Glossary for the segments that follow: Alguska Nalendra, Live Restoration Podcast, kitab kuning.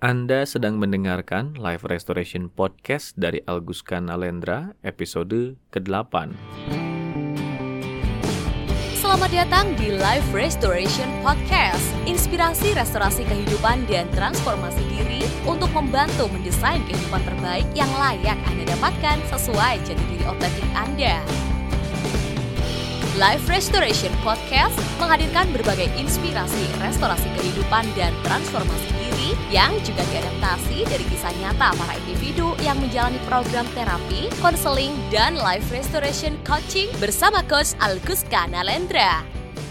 Anda sedang mendengarkan Live Restoration Podcast dari Alguska Nalendra, episode ke-8. Selamat datang di Live Restoration Podcast, inspirasi restorasi kehidupan dan transformasi diri untuk membantu mendesain kehidupan terbaik yang layak Anda dapatkan sesuai jati diri otentik Anda. Live Restoration Podcast menghadirkan berbagai inspirasi restorasi kehidupan dan transformasi diri yang juga diadaptasi dari kisah nyata para individu yang menjalani program terapi, konseling, dan life restoration coaching bersama Coach Alguska Nalendra.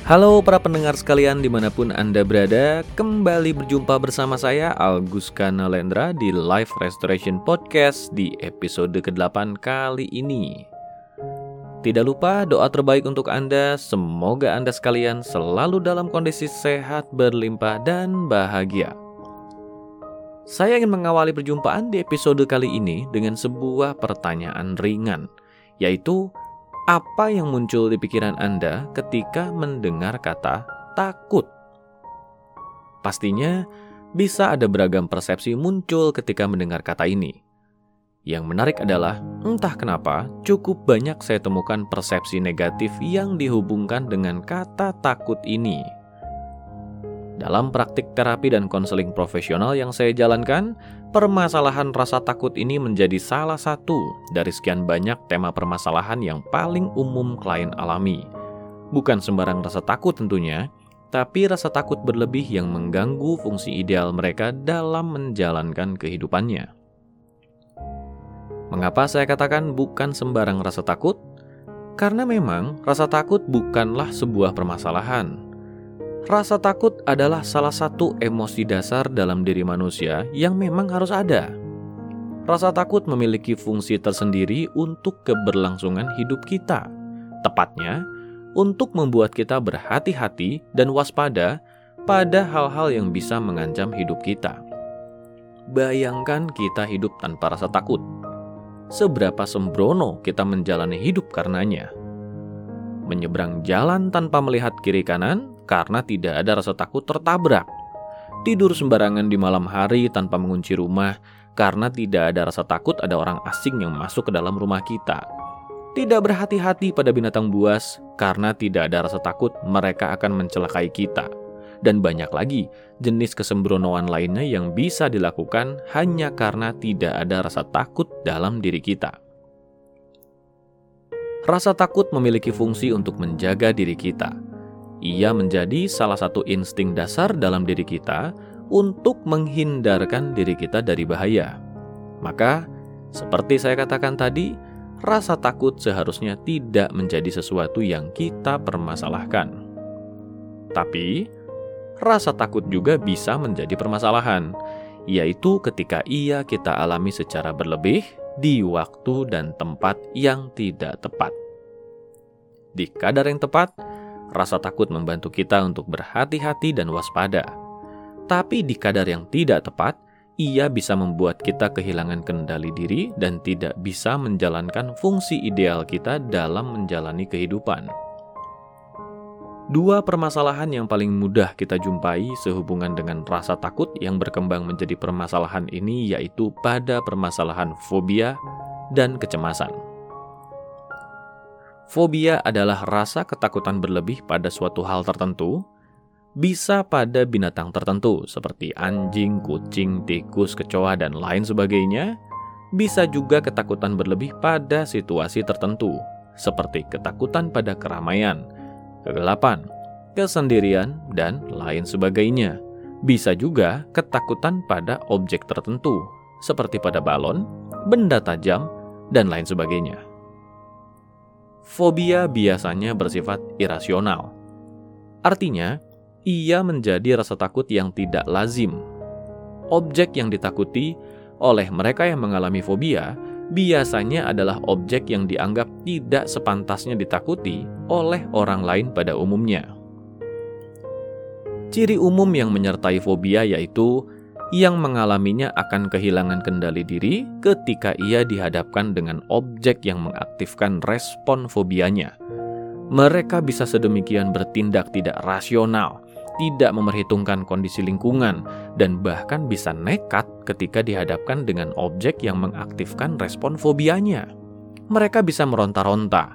Halo para pendengar sekalian dimanapun Anda berada, kembali berjumpa bersama saya Alguska Nalendra di Live Restoration Podcast di episode ke-8 kali ini. Tidak lupa doa terbaik untuk Anda, semoga Anda sekalian selalu dalam kondisi sehat, berlimpah, dan bahagia. Saya ingin mengawali perjumpaan di episode kali ini dengan sebuah pertanyaan ringan, yaitu apa yang muncul di pikiran Anda ketika mendengar kata takut? Pastinya bisa ada beragam persepsi muncul ketika mendengar kata ini. Yang menarik adalah, entah kenapa, cukup banyak saya temukan persepsi negatif yang dihubungkan dengan kata takut ini. Dalam praktik terapi dan konseling profesional yang saya jalankan, permasalahan rasa takut ini menjadi salah satu dari sekian banyak tema permasalahan yang paling umum klien alami. Bukan sembarang rasa takut tentunya, tapi rasa takut berlebih yang mengganggu fungsi ideal mereka dalam menjalankan kehidupannya. Mengapa saya katakan bukan sembarang rasa takut? Karena memang rasa takut bukanlah sebuah permasalahan. Rasa takut adalah salah satu emosi dasar dalam diri manusia yang memang harus ada. Rasa takut memiliki fungsi tersendiri untuk keberlangsungan hidup kita. Tepatnya, untuk membuat kita berhati-hati dan waspada pada hal-hal yang bisa mengancam hidup kita. Bayangkan kita hidup tanpa rasa takut. Seberapa sembrono kita menjalani hidup karenanya. Menyeberang jalan tanpa melihat kiri kanan karena tidak ada rasa takut tertabrak. Tidur sembarangan di malam hari tanpa mengunci rumah karena tidak ada rasa takut ada orang asing yang masuk ke dalam rumah kita. Tidak berhati-hati pada binatang buas karena tidak ada rasa takut mereka akan mencelakai kita. Dan banyak lagi jenis kesembronoan lainnya yang bisa dilakukan hanya karena tidak ada rasa takut dalam diri kita. Rasa takut memiliki fungsi untuk menjaga diri kita. Ia menjadi salah satu insting dasar dalam diri kita untuk menghindarkan diri kita dari bahaya. Maka, seperti saya katakan tadi, rasa takut seharusnya tidak menjadi sesuatu yang kita permasalahkan. Tapi, rasa takut juga bisa menjadi permasalahan, yaitu ketika ia kita alami secara berlebih di waktu dan tempat yang tidak tepat. Di kadar yang tepat, rasa takut membantu kita untuk berhati-hati dan waspada. Tapi di kadar yang tidak tepat, ia bisa membuat kita kehilangan kendali diri dan tidak bisa menjalankan fungsi ideal kita dalam menjalani kehidupan. Dua permasalahan yang paling mudah kita jumpai sehubungan dengan rasa takut yang berkembang menjadi permasalahan ini yaitu pada permasalahan fobia dan kecemasan. Fobia adalah rasa ketakutan berlebih pada suatu hal tertentu, bisa pada binatang tertentu seperti anjing, kucing, tikus, kecoa, dan lain sebagainya, bisa juga ketakutan berlebih pada situasi tertentu, seperti ketakutan pada keramaian, kegelapan, kesendirian, dan lain sebagainya. Bisa juga ketakutan pada objek tertentu, seperti pada balon, benda tajam, dan lain sebagainya. Fobia biasanya bersifat irasional. Artinya, ia menjadi rasa takut yang tidak lazim. Objek yang ditakuti oleh mereka yang mengalami fobia biasanya adalah objek yang dianggap tidak sepantasnya ditakuti oleh orang lain pada umumnya. Ciri umum yang menyertai fobia yaitu yang mengalaminya akan kehilangan kendali diri ketika ia dihadapkan dengan objek yang mengaktifkan respon fobianya. Mereka bisa sedemikian bertindak tidak rasional tidak memperhitungkan kondisi lingkungan dan bahkan bisa nekat ketika dihadapkan dengan objek yang mengaktifkan respon fobianya. Mereka bisa meronta-ronta,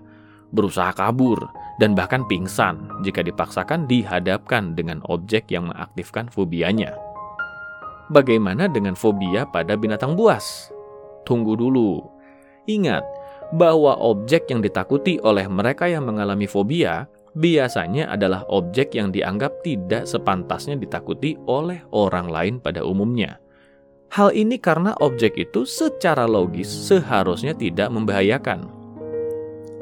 berusaha kabur, dan bahkan pingsan jika dipaksakan dihadapkan dengan objek yang mengaktifkan fobianya. Bagaimana dengan fobia pada binatang buas? Tunggu dulu. Ingat bahwa objek yang ditakuti oleh mereka yang mengalami fobia biasanya adalah objek yang dianggap tidak sepantasnya ditakuti oleh orang lain pada umumnya. Hal ini karena objek itu secara logis seharusnya tidak membahayakan.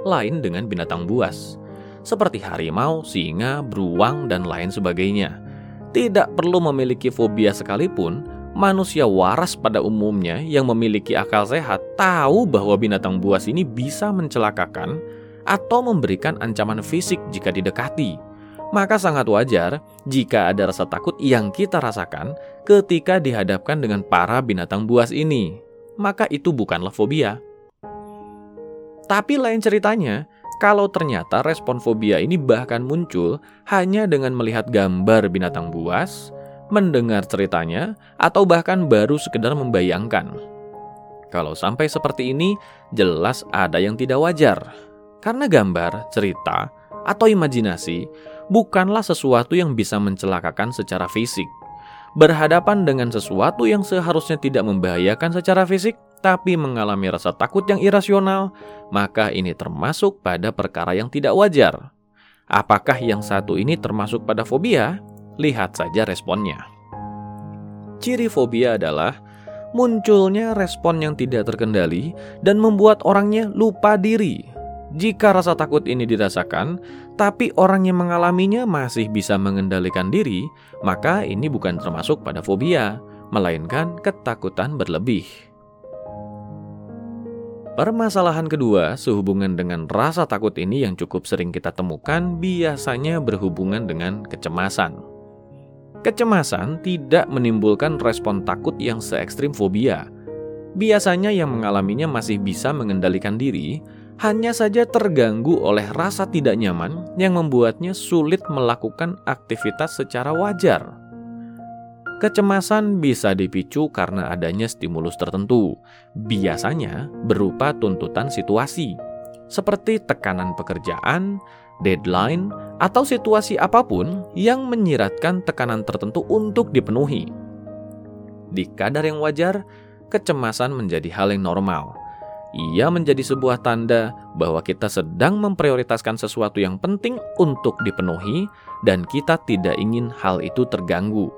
Lain dengan binatang buas, seperti harimau, singa, beruang, dan lain sebagainya. Tidak perlu memiliki fobia sekalipun, manusia waras pada umumnya yang memiliki akal sehat tahu bahwa binatang buas ini bisa mencelakakan atau memberikan ancaman fisik jika didekati. Maka sangat wajar jika ada rasa takut yang kita rasakan ketika dihadapkan dengan para binatang buas ini. Maka itu bukanlah fobia. Tapi lain ceritanya, kalau ternyata respon fobia ini bahkan muncul hanya dengan melihat gambar binatang buas, mendengar ceritanya, atau bahkan baru sekedar membayangkan. Kalau sampai seperti ini, jelas ada yang tidak wajar. Karena gambar, cerita, atau imajinasi bukanlah sesuatu yang bisa mencelakakan secara fisik. Berhadapan dengan sesuatu yang seharusnya tidak membahayakan secara fisik, tapi mengalami rasa takut yang irasional, maka ini termasuk pada perkara yang tidak wajar. Apakah yang satu ini termasuk pada fobia? Lihat saja responnya. Ciri fobia adalah munculnya respon yang tidak terkendali dan membuat orangnya lupa diri. Jika rasa takut ini dirasakan, tapi orang yang mengalaminya masih bisa mengendalikan diri, maka ini bukan termasuk pada fobia, melainkan ketakutan berlebih. Permasalahan kedua sehubungan dengan rasa takut ini yang cukup sering kita temukan biasanya berhubungan dengan kecemasan. Kecemasan tidak menimbulkan respon takut yang se-ekstrim fobia. Biasanya yang mengalaminya masih bisa mengendalikan diri, hanya saja terganggu oleh rasa tidak nyaman yang membuatnya sulit melakukan aktivitas secara wajar. Kecemasan bisa dipicu karena adanya stimulus tertentu, biasanya berupa tuntutan situasi, seperti tekanan pekerjaan, deadline, atau situasi apapun yang menyiratkan tekanan tertentu untuk dipenuhi. Di kadar yang wajar, kecemasan menjadi hal yang normal. Ia menjadi sebuah tanda bahwa kita sedang memprioritaskan sesuatu yang penting untuk dipenuhi dan kita tidak ingin hal itu terganggu.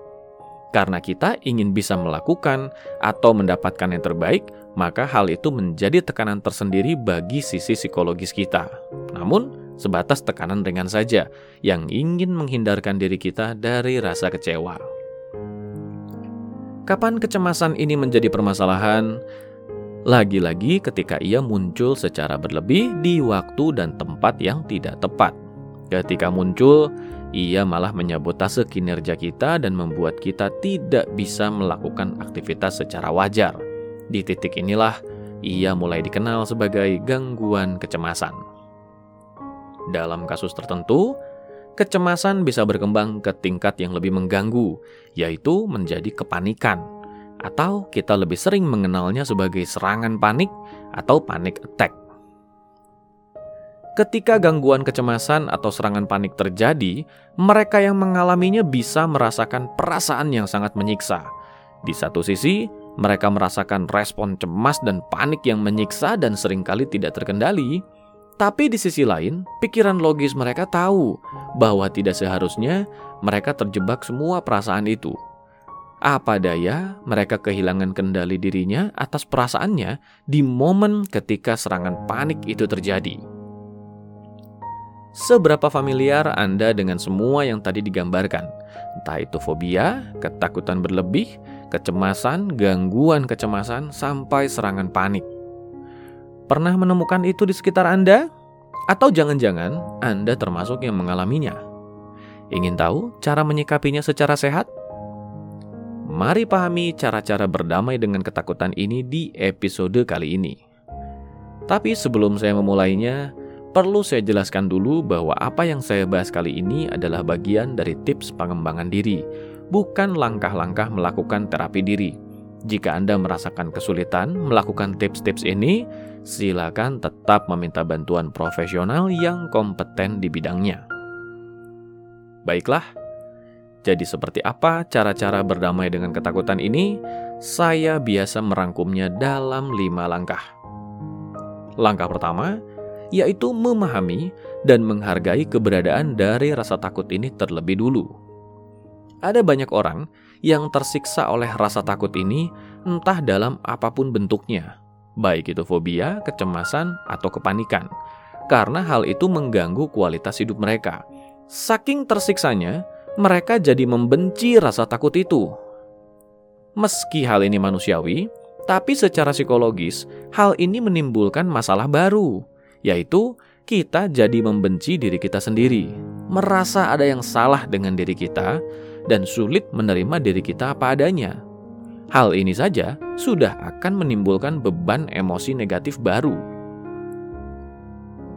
Karena kita ingin bisa melakukan atau mendapatkan yang terbaik, maka hal itu menjadi tekanan tersendiri bagi sisi psikologis kita. Namun, sebatas tekanan ringan saja yang ingin menghindarkan diri kita dari rasa kecewa. Kapan kecemasan ini menjadi permasalahan? Lagi-lagi ketika ia muncul secara berlebih di waktu dan tempat yang tidak tepat. Ketika muncul, ia malah menyabotase kinerja kita dan membuat kita tidak bisa melakukan aktivitas secara wajar. Di titik inilah, ia mulai dikenal sebagai gangguan kecemasan. Dalam kasus tertentu, kecemasan bisa berkembang ke tingkat yang lebih mengganggu, yaitu menjadi kepanikan. Atau kita lebih sering mengenalnya sebagai serangan panik atau panic attack. Ketika gangguan kecemasan atau serangan panik terjadi, mereka yang mengalaminya bisa merasakan perasaan yang sangat menyiksa. Di satu sisi, mereka merasakan respon cemas dan panik yang menyiksa dan seringkali tidak terkendali. Tapi di sisi lain, pikiran logis mereka tahu bahwa tidak seharusnya mereka terjebak semua perasaan itu. Apa daya, mereka kehilangan kendali dirinya atas perasaannya di momen ketika serangan panik itu terjadi. Seberapa familiar Anda dengan semua yang tadi digambarkan? Entah itu fobia, ketakutan berlebih, kecemasan, gangguan kecemasan, sampai serangan panik. Pernah menemukan itu di sekitar Anda? Atau jangan-jangan Anda termasuk yang mengalaminya? Ingin tahu cara menyikapinya secara sehat? Mari pahami cara-cara berdamai dengan ketakutan ini di episode kali ini. Tapi sebelum saya memulainya, Perlu saya jelaskan dulu bahwa apa yang saya bahas kali ini adalah bagian dari tips pengembangan diri, bukan langkah-langkah melakukan terapi diri. Jika Anda merasakan kesulitan melakukan tips-tips ini, silakan tetap meminta bantuan profesional yang kompeten di bidangnya. Baiklah, jadi seperti apa cara-cara berdamai dengan ketakutan ini? Saya biasa merangkumnya dalam 5 langkah. Langkah pertama, yaitu memahami dan menghargai keberadaan dari rasa takut ini terlebih dulu. Ada banyak orang yang tersiksa oleh rasa takut ini entah dalam apapun bentuknya, baik itu fobia, kecemasan, atau kepanikan, karena hal itu mengganggu kualitas hidup mereka. Saking tersiksanya, mereka jadi membenci rasa takut itu. Meski hal ini manusiawi, tapi secara psikologis, hal ini menimbulkan masalah baru, yaitu kita jadi membenci diri kita sendiri, merasa ada yang salah dengan diri kita, dan sulit menerima diri kita apa adanya. Hal ini saja sudah akan menimbulkan beban emosi negatif baru.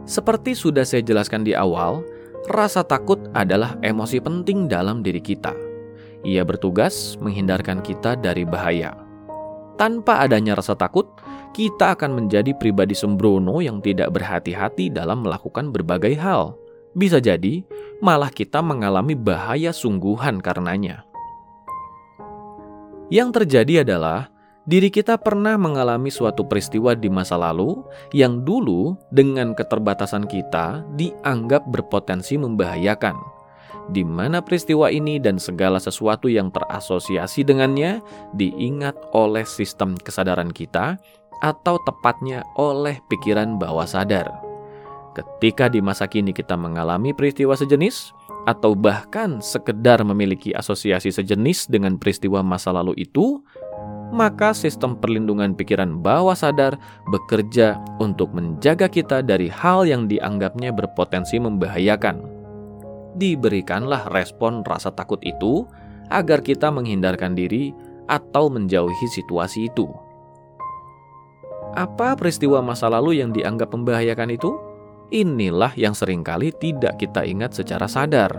Seperti sudah saya jelaskan di awal, rasa takut adalah emosi penting dalam diri kita. Ia bertugas menghindarkan kita dari bahaya. Tanpa adanya rasa takut, kita akan menjadi pribadi sembrono yang tidak berhati-hati dalam melakukan berbagai hal. Bisa jadi, malah kita mengalami bahaya sungguhan karenanya. Yang terjadi adalah, diri kita pernah mengalami suatu peristiwa di masa lalu yang dulu dengan keterbatasan kita dianggap berpotensi membahayakan. Di mana peristiwa ini dan segala sesuatu yang terasosiasi dengannya diingat oleh sistem kesadaran kita, atau tepatnya oleh pikiran bawah sadar. Ketika di masa kini kita mengalami peristiwa sejenis, atau bahkan sekedar memiliki asosiasi sejenis dengan peristiwa masa lalu itu, maka sistem perlindungan pikiran bawah sadar bekerja untuk menjaga kita dari hal yang dianggapnya berpotensi membahayakan. Diberikanlah respon rasa takut itu agar kita menghindarkan diri atau menjauhi situasi itu. Apa peristiwa masa lalu yang dianggap membahayakan itu? Inilah yang seringkali tidak kita ingat secara sadar.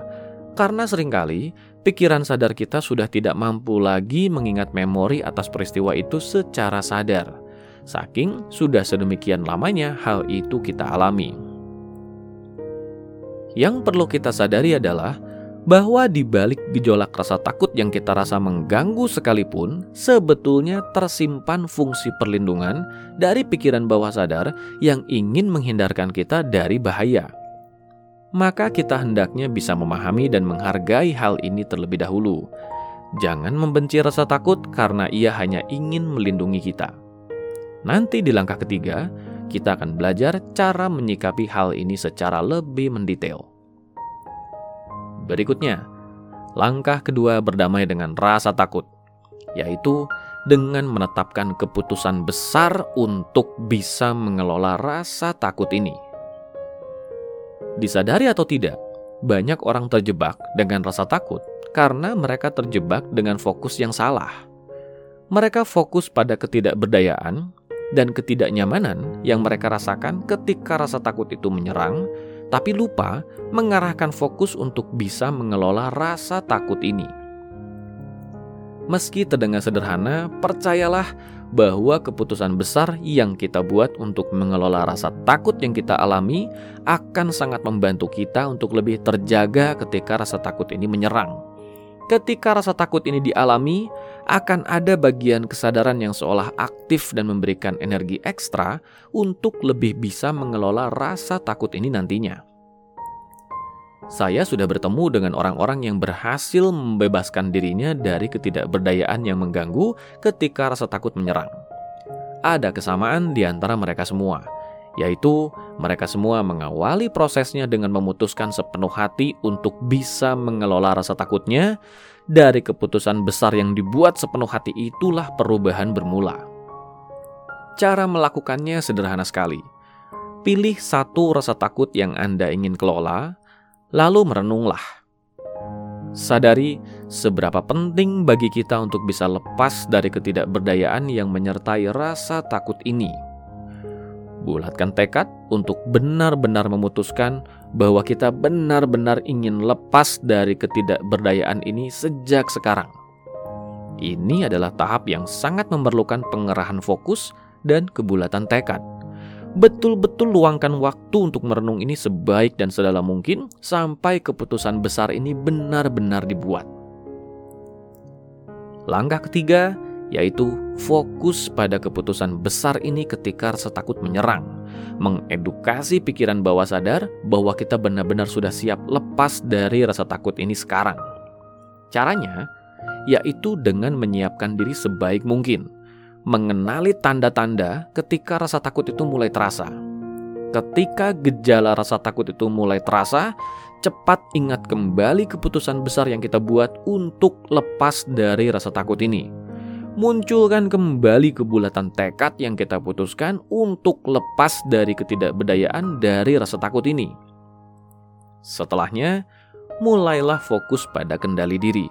Karena seringkali, pikiran sadar kita sudah tidak mampu lagi mengingat memori atas peristiwa itu secara sadar. Saking sudah sedemikian lamanya hal itu kita alami. Yang perlu kita sadari adalah bahwa di balik gejolak rasa takut yang kita rasa mengganggu sekalipun, sebetulnya tersimpan fungsi perlindungan dari pikiran bawah sadar yang ingin menghindarkan kita dari bahaya. Maka kita hendaknya bisa memahami dan menghargai hal ini terlebih dahulu. Jangan membenci rasa takut karena ia hanya ingin melindungi kita. Nanti di langkah ketiga, kita akan belajar cara menyikapi hal ini secara lebih mendetail. Berikutnya, langkah kedua berdamai dengan rasa takut, yaitu dengan menetapkan keputusan besar untuk bisa mengelola rasa takut ini. Disadari atau tidak, banyak orang terjebak dengan rasa takut karena mereka terjebak dengan fokus yang salah. Mereka fokus pada ketidakberdayaan dan ketidaknyamanan yang mereka rasakan ketika rasa takut itu menyerang, tapi lupa mengarahkan fokus untuk bisa mengelola rasa takut ini. Meski terdengar sederhana, percayalah bahwa keputusan besar yang kita buat untuk mengelola rasa takut yang kita alami akan sangat membantu kita untuk lebih terjaga ketika rasa takut ini menyerang. Ketika rasa takut ini dialami, akan ada bagian kesadaran yang seolah aktif dan memberikan energi ekstra untuk lebih bisa mengelola rasa takut ini nantinya. Saya sudah bertemu dengan orang-orang yang berhasil membebaskan dirinya dari ketidakberdayaan yang mengganggu ketika rasa takut menyerang. Ada kesamaan di antara mereka semua, yaitu mereka semua mengawali prosesnya dengan memutuskan sepenuh hati untuk bisa mengelola rasa takutnya. Dari keputusan besar yang dibuat sepenuh hati itulah perubahan bermula. Cara melakukannya sederhana sekali. Pilih satu rasa takut yang Anda ingin kelola, lalu merenunglah. Sadari seberapa penting bagi kita untuk bisa lepas dari ketidakberdayaan yang menyertai rasa takut ini. Bulatkan tekad untuk benar-benar memutuskan bahwa kita benar-benar ingin lepas dari ketidakberdayaan ini sejak sekarang. Ini adalah tahap yang sangat memerlukan pengerahan fokus dan kebulatan tekad. Betul-betul luangkan waktu untuk merenung ini sebaik dan sedalam mungkin sampai keputusan besar ini benar-benar dibuat. Langkah ketiga yaitu fokus pada keputusan besar ini ketika rasa takut menyerang, mengedukasi pikiran bawah sadar bahwa kita benar-benar sudah siap lepas dari rasa takut ini sekarang. Caranya yaitu dengan menyiapkan diri sebaik mungkin, mengenali tanda-tanda ketika rasa takut itu mulai terasa. Ketika gejala rasa takut itu mulai terasa, cepat ingat kembali keputusan besar yang kita buat untuk lepas dari rasa takut ini. Munculkan kembali kebulatan tekad yang kita putuskan untuk lepas dari ketidakberdayaan dari rasa takut ini. Setelahnya, mulailah fokus pada kendali diri.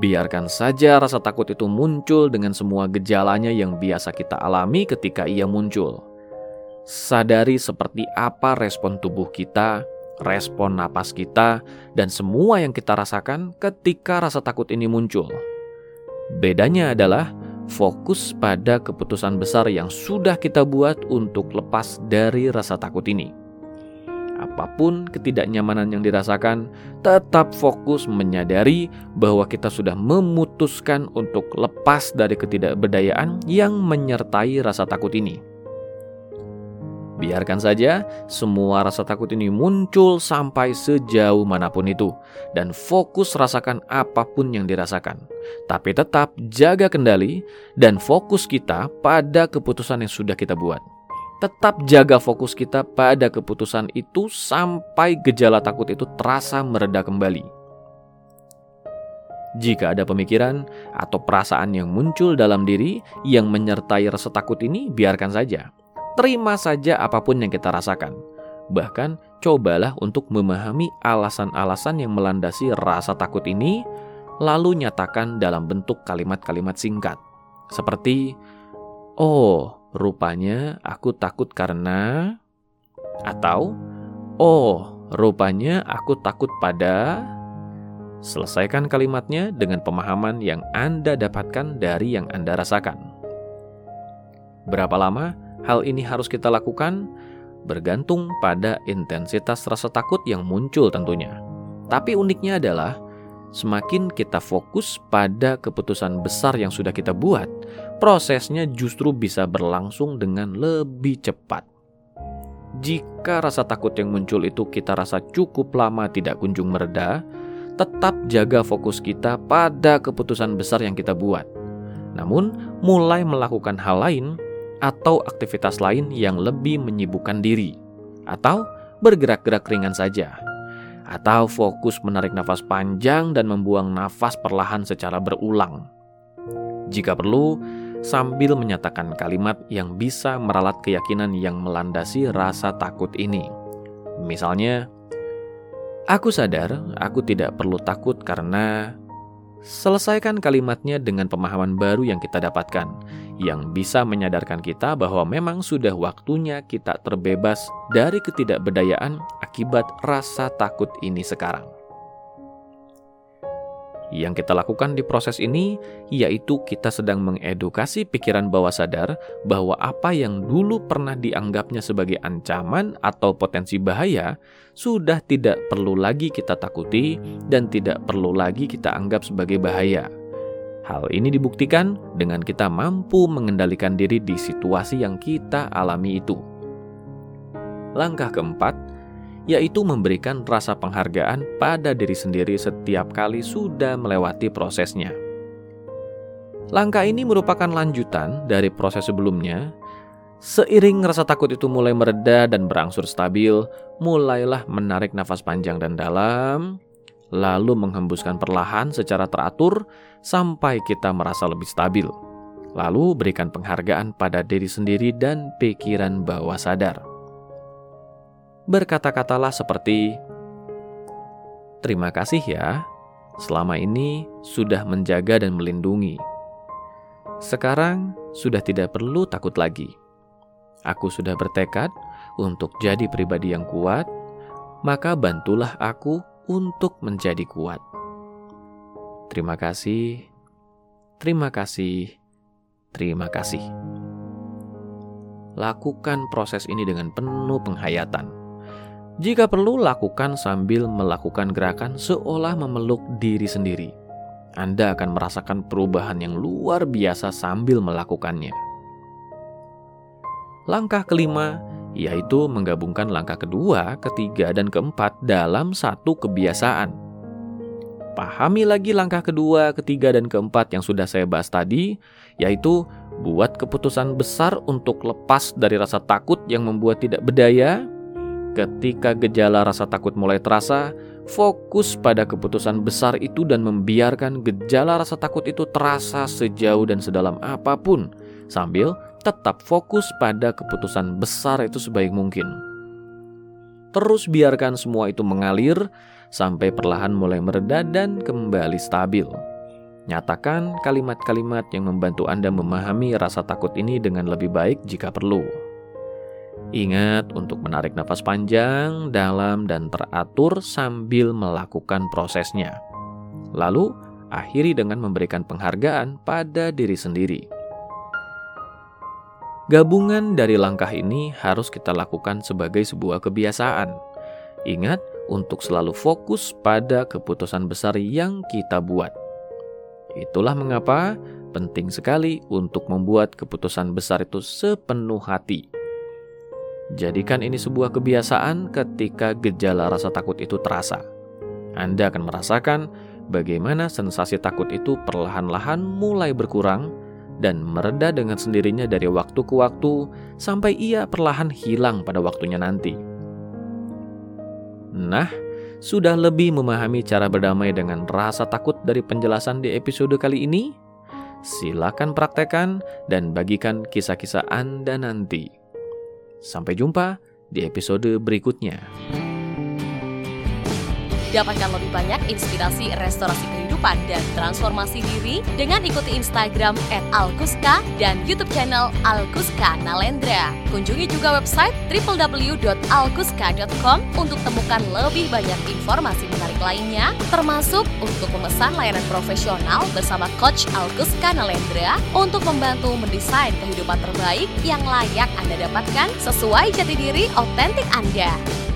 Biarkan saja rasa takut itu muncul dengan semua gejalanya yang biasa kita alami ketika ia muncul. Sadari seperti apa respon tubuh kita, respon napas kita, dan semua yang kita rasakan ketika rasa takut ini muncul. Bedanya adalah fokus pada keputusan besar yang sudah kita buat untuk lepas dari rasa takut ini. Apapun ketidaknyamanan yang dirasakan, tetap fokus menyadari bahwa kita sudah memutuskan untuk lepas dari ketidakberdayaan yang menyertai rasa takut ini. Biarkan saja semua rasa takut ini muncul sampai sejauh manapun itu, dan fokus rasakan apapun yang dirasakan. Tapi tetap jaga kendali dan fokus kita pada keputusan yang sudah kita buat. Tetap jaga fokus kita pada keputusan itu sampai gejala takut itu terasa mereda kembali. Jika ada pemikiran atau perasaan yang muncul dalam diri yang menyertai rasa takut ini, biarkan saja. Terima saja apapun yang kita rasakan. Bahkan, cobalah untuk memahami alasan-alasan yang melandasi rasa takut ini, lalu nyatakan dalam bentuk kalimat-kalimat singkat. Seperti, "Oh, rupanya aku takut karena..." Atau, "Oh, rupanya aku takut pada..." Selesaikan kalimatnya dengan pemahaman yang Anda dapatkan dari yang Anda rasakan. Berapa lama hal ini harus kita lakukan bergantung pada intensitas rasa takut yang muncul tentunya. Tapi uniknya adalah, semakin kita fokus pada keputusan besar yang sudah kita buat, prosesnya justru bisa berlangsung dengan lebih cepat. Jika rasa takut yang muncul itu kita rasa cukup lama tidak kunjung mereda, tetap jaga fokus kita pada keputusan besar yang kita buat. Namun, mulai melakukan hal lain atau aktivitas lain yang lebih menyibukkan diri, atau bergerak-gerak ringan saja, atau fokus menarik nafas panjang dan membuang nafas perlahan secara berulang. Jika perlu, sambil menyatakan kalimat yang bisa meralat keyakinan yang melandasi rasa takut ini. Misalnya, "Aku sadar aku tidak perlu takut karena..." Selesaikan kalimatnya dengan pemahaman baru yang kita dapatkan, yang bisa menyadarkan kita bahwa memang sudah waktunya kita terbebas dari ketidakberdayaan akibat rasa takut ini sekarang. Yang kita lakukan di proses ini, yaitu kita sedang mengedukasi pikiran bawah sadar bahwa apa yang dulu pernah dianggapnya sebagai ancaman atau potensi bahaya, sudah tidak perlu lagi kita takuti dan tidak perlu lagi kita anggap sebagai bahaya. Hal ini dibuktikan dengan kita mampu mengendalikan diri di situasi yang kita alami itu. Langkah keempat, yaitu memberikan rasa penghargaan pada diri sendiri setiap kali sudah melewati prosesnya. Langkah ini merupakan lanjutan dari proses sebelumnya. Seiring rasa takut itu mulai mereda dan berangsur stabil, mulailah menarik nafas panjang dan dalam, lalu menghembuskan perlahan secara teratur sampai kita merasa lebih stabil. Lalu berikan penghargaan pada diri sendiri dan pikiran bawah sadar. Berkata-katalah seperti, "Terima kasih ya, selama ini sudah menjaga dan melindungi. Sekarang sudah tidak perlu takut lagi. Aku sudah bertekad untuk jadi pribadi yang kuat, maka bantulah aku untuk menjadi kuat. Terima kasih, terima kasih, terima kasih. Lakukan proses ini dengan penuh penghayatan. Jika perlu, lakukan sambil melakukan gerakan seolah memeluk diri sendiri. Anda akan merasakan perubahan yang luar biasa sambil melakukannya. Langkah kelima, yaitu menggabungkan langkah kedua, ketiga, dan keempat dalam satu kebiasaan. Pahami lagi langkah kedua, ketiga, dan keempat yang sudah saya bahas tadi, yaitu buat keputusan besar untuk lepas dari rasa takut yang membuat tidak berdaya. Ketika gejala rasa takut mulai terasa, fokus pada keputusan besar itu dan membiarkan gejala rasa takut itu terasa sejauh dan sedalam apapun, sambil tetap fokus pada keputusan besar itu sebaik mungkin. Terus biarkan semua itu mengalir sampai perlahan mulai mereda dan kembali stabil. Nyatakan kalimat-kalimat yang membantu Anda memahami rasa takut ini dengan lebih baik jika perlu. Ingat untuk menarik nafas panjang, dalam, dan teratur sambil melakukan prosesnya. Lalu, akhiri dengan memberikan penghargaan pada diri sendiri. Gabungan dari langkah ini harus kita lakukan sebagai sebuah kebiasaan. Ingat untuk selalu fokus pada keputusan besar yang kita buat. Itulah mengapa penting sekali untuk membuat keputusan besar itu sepenuh hati. Jadikan ini sebuah kebiasaan ketika gejala rasa takut itu terasa. Anda akan merasakan bagaimana sensasi takut itu perlahan-lahan mulai berkurang dan mereda dengan sendirinya dari waktu ke waktu sampai ia perlahan hilang pada waktunya nanti. Nah, sudah lebih memahami cara berdamai dengan rasa takut dari penjelasan di episode kali ini? Silakan praktekkan dan bagikan kisah-kisah Anda nanti. Sampai jumpa di episode berikutnya. Dapatkan lebih banyak inspirasi restorasi kehidupan dan transformasi diri dengan ikuti Instagram @alguska dan YouTube channel Alguska Nalendra. Kunjungi juga website www.alguska.com untuk temukan lebih banyak informasi menarik lainnya, termasuk untuk memesan layanan profesional bersama Coach Alguska Nalendra untuk membantu mendesain kehidupan terbaik yang layak Anda dapatkan sesuai jati diri otentik Anda.